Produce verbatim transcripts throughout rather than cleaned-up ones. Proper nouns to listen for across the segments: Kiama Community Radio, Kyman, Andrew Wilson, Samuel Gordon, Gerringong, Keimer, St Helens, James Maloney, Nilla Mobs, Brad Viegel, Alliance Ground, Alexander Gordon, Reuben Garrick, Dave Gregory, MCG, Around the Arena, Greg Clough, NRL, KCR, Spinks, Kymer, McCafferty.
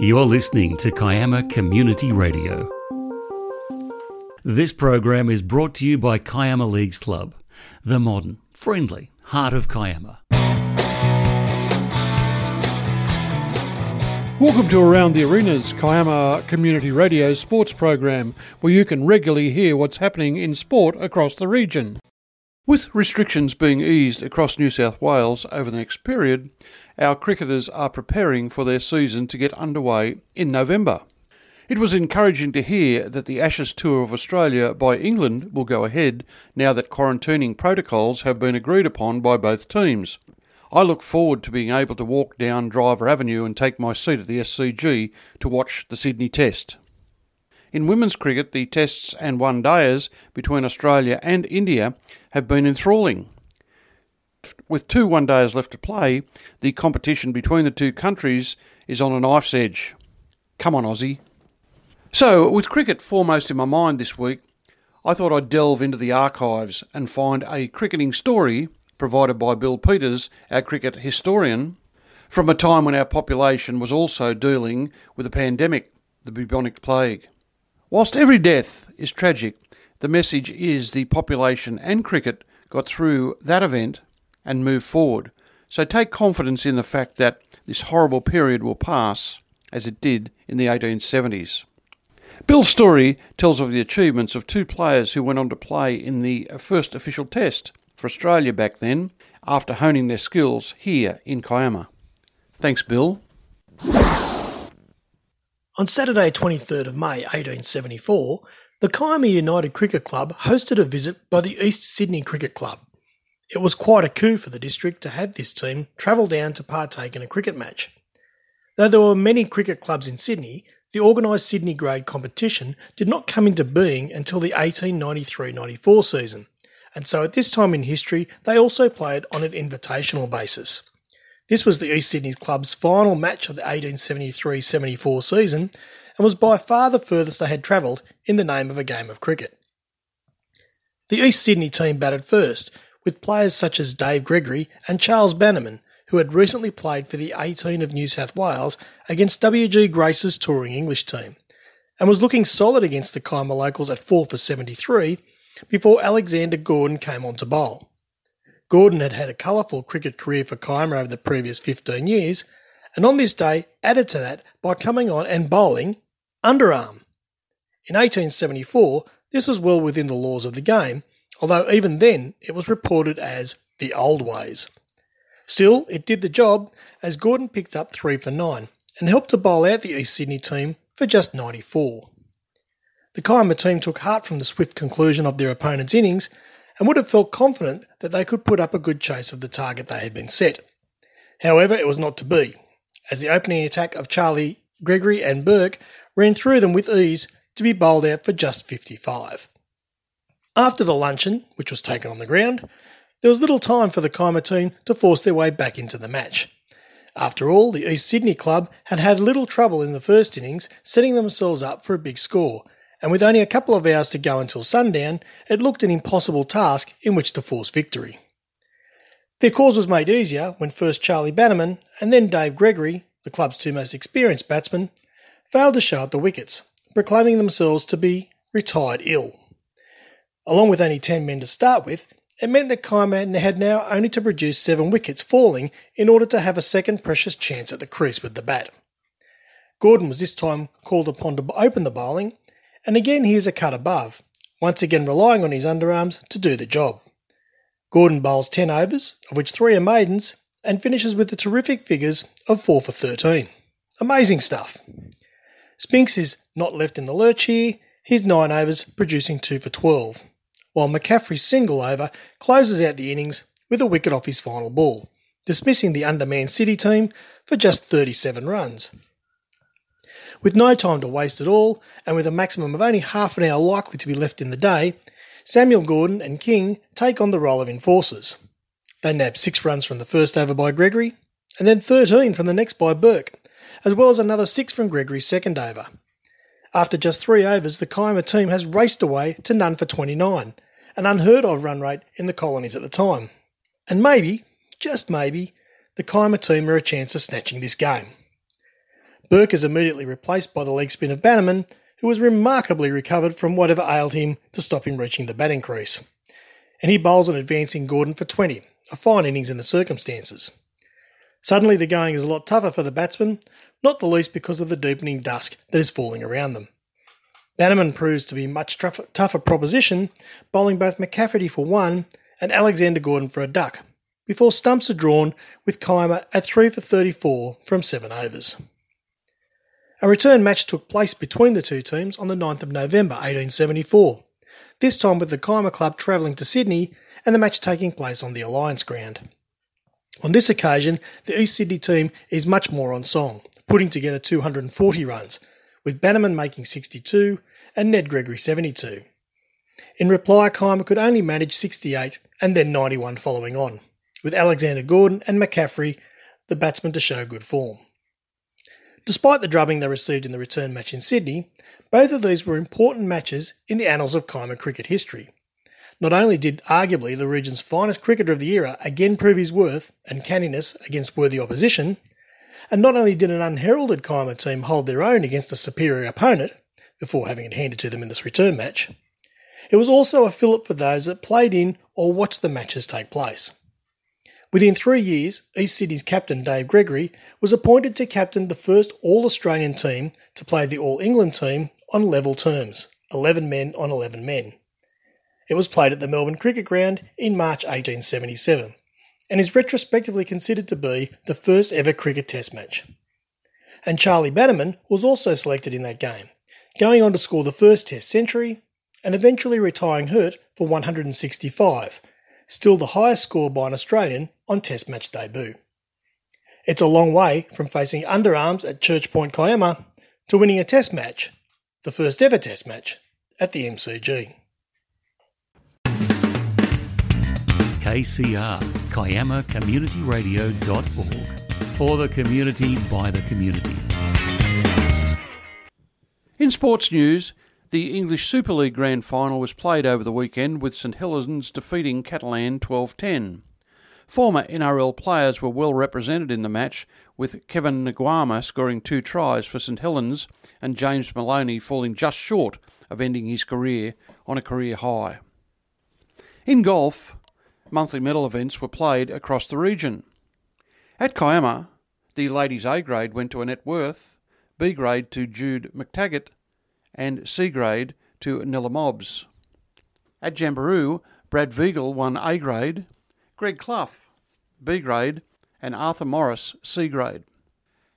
You're listening to Kiama Community Radio. This program is brought to you by Kiama Leagues Club, the modern, friendly heart of Kiama. Welcome to Around the Arena's Kiama Community Radio sports program, where you can regularly hear what's happening in sport across the region. With restrictions being eased across New South Wales over the next period, our cricketers are preparing for their season to get underway in November. It was encouraging to hear that the Ashes Tour of Australia by England will go ahead now that quarantining protocols have been agreed upon by both teams. I look forward to being able to walk down Driver Avenue and take my seat at the S C G to watch the Sydney Test. In women's cricket, the tests and one-dayers between Australia and India have been enthralling. With two one-dayers left to play, the competition between the two countries is on a knife's edge. Come on, Aussie. So, with cricket foremost in my mind this week, I thought I'd delve into the archives and find a cricketing story provided by Bill Peters, our cricket historian, from a time when our population was also dealing with a pandemic, the bubonic plague. Whilst every death is tragic, the message is the population and cricket got through that event and moved forward. So take confidence in the fact that this horrible period will pass, as it did in the eighteen seventies. Bill's story tells of the achievements of two players who went on to play in the first official test for Australia back then, after honing their skills here in Kiama. Thanks, Bill. On Saturday twenty-third of May eighteen seventy-four, the Kymer United Cricket Club hosted a visit by the East Sydney Cricket Club. It was quite a coup for the district to have this team travel down to partake in a cricket match. Though there were many cricket clubs in Sydney, the organised Sydney grade competition did not come into being until the eighteen ninety-three ninety-four season, and so at this time in history they also played on an invitational basis. This was the East Sydney Club's final match of the eighteen seventy-three seventy-four season and was by far the furthest they had travelled in the name of a game of cricket. The East Sydney team batted first, with players such as Dave Gregory and Charles Bannerman, who had recently played for the eighteen of New South Wales against W G Grace's touring English team, and was looking solid against the Keimer locals at four for seventy-three before Alexander Gordon came on to bowl. Gordon had had a colourful cricket career for Keimer over the previous fifteen years, and on this day added to that by coming on and bowling underarm. In eighteen seventy-four, this was well within the laws of the game, although even then it was reported as the old ways. Still, it did the job, as Gordon picked up three for nine and helped to bowl out the East Sydney team for just ninety-four. The Kiama team took heart from the swift conclusion of their opponent's innings and would have felt confident that they could put up a good chase of the target they had been set. However, it was not to be, as the opening attack of Charlie, Gregory and Burke ran through them with ease to be bowled out for just fifty-five. After the luncheon, which was taken on the ground, there was little time for the Kiama team to force their way back into the match. After all, the East Sydney club had had little trouble in the first innings, setting themselves up for a big score, and with only a couple of hours to go until sundown, it looked an impossible task in which to force victory. Their cause was made easier when first Charlie Bannerman and then Dave Gregory, the club's two most experienced batsmen, failed to show at the wickets, proclaiming themselves to be retired ill. Along with only ten men to start with, it meant that Kyman had now only to produce seven wickets falling in order to have a second precious chance at the crease with the bat. Gordon was this time called upon to open the bowling, and again he is a cut above, once again relying on his underarms to do the job. Gordon bowls ten overs, of which three are maidens, and finishes with the terrific figures of four for thirteen. Amazing stuff. Spinks is not left in the lurch here, his nine overs producing two for twelve, while McCaffrey's single over closes out the innings with a wicket off his final ball, dismissing the undermanned City team for just thirty-seven runs. With no time to waste at all, and with a maximum of only half an hour likely to be left in the day, Samuel Gordon and King take on the role of enforcers. They nab six runs from the first over by Gregory, and then thirteen from the next by Burke, as well as another six from Gregory's second over. After just three overs, the Kiama team has raced away to none for twenty-nine, an unheard-of run rate in the colonies at the time. And maybe, just maybe, the Kiama team are a chance of snatching this game. Burke is immediately replaced by the leg spin of Bannerman, who was remarkably recovered from whatever ailed him to stop him reaching the batting crease. And he bowls an advancing Gordon for twenty, a fine innings in the circumstances. Suddenly the going is a lot tougher for the batsmen, not the least because of the deepening dusk that is falling around them. Bannerman proves to be a much tougher, tougher proposition, bowling both McCafferty for one and Alexander Gordon for a duck, before stumps are drawn with Keimer at three for thirty-four from seven overs. A return match took place between the two teams on the ninth of November eighteen seventy-four, this time with the Kymer Club travelling to Sydney and the match taking place on the Alliance Ground. On this occasion, the East Sydney team is much more on song, putting together two hundred forty runs, with Bannerman making sixty-two and Ned Gregory seventy-two. In reply, Kymer could only manage sixty-eight and then ninety-one following on, with Alexander Gordon and McCafferty the batsmen to show good form. Despite the drubbing they received in the return match in Sydney, both of these were important matches in the annals of Kymer cricket history. Not only did arguably the region's finest cricketer of the era again prove his worth and canniness against worthy opposition, and not only did an unheralded Kymer team hold their own against a superior opponent, before having it handed to them in this return match, it was also a fillip for those that played in or watched the matches take place. Within three years, East Sydney's captain Dave Gregory was appointed to captain the first All-Australian team to play the All-England team on level terms, eleven men on eleven men. It was played at the Melbourne Cricket Ground in March eighteen seventy-seven, and is retrospectively considered to be the first ever cricket test match. And Charlie Bannerman was also selected in that game, going on to score the first test century and eventually retiring hurt for one hundred sixty-five, still the highest score by an Australian on Test match debut. It's a long way from facing underarms at Church Point, Kiama, to winning a Test match, the first ever Test match, at the M C G. K C R, Kiama Community Radio dot org. For the community, by the community. In sports news, the English Super League Grand Final was played over the weekend with St Helens defeating Catalan twelve ten. Former N R L players were well represented in the match, with Kevin Nguama scoring two tries for St Helens and James Maloney falling just short of ending his career on a career high. In golf, monthly medal events were played across the region. At Kiama, the ladies A grade went to Annette Worth, B grade to Jude McTaggart, and C grade to Nilla Mobs. At Jamboree, Brad Viegel won A grade, Greg Clough B grade, and Arthur Morris C grade.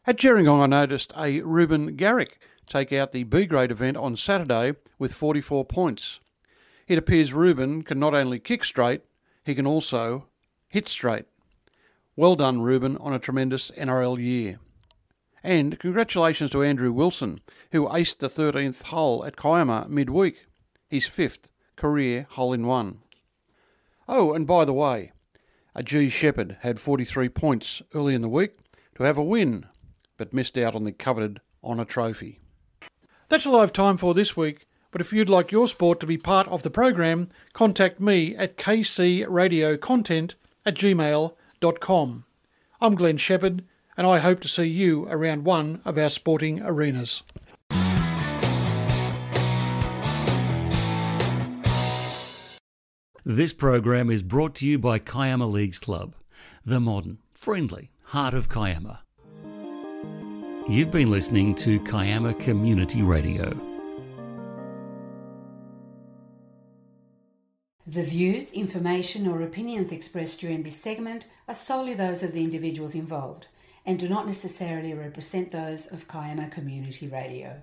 At Gerringong, I noticed a Reuben Garrick take out the B grade event on Saturday with forty-four points. It appears Reuben can not only kick straight, he can also hit straight. Well done, Reuben, on a tremendous N R L year. And congratulations to Andrew Wilson, who aced the thirteenth hole at Kiama midweek, his fifth career hole-in-one. Oh, and by the way, a G Shepherd had forty-three points early in the week to have a win, but missed out on the coveted honour trophy. That's all I have time for this week, but if you'd like your sport to be part of the program, contact me at k c radio content at gmail dot com. I'm Glenn Shepherd, and I hope to see you around one of our sporting arenas. This program is brought to you by Kiama Leagues Club, the modern, friendly heart of Kiama. You've been listening to Kiama Community Radio. The views, information or opinions expressed during this segment are solely those of the individuals involved and do not necessarily represent those of Kiama Community Radio.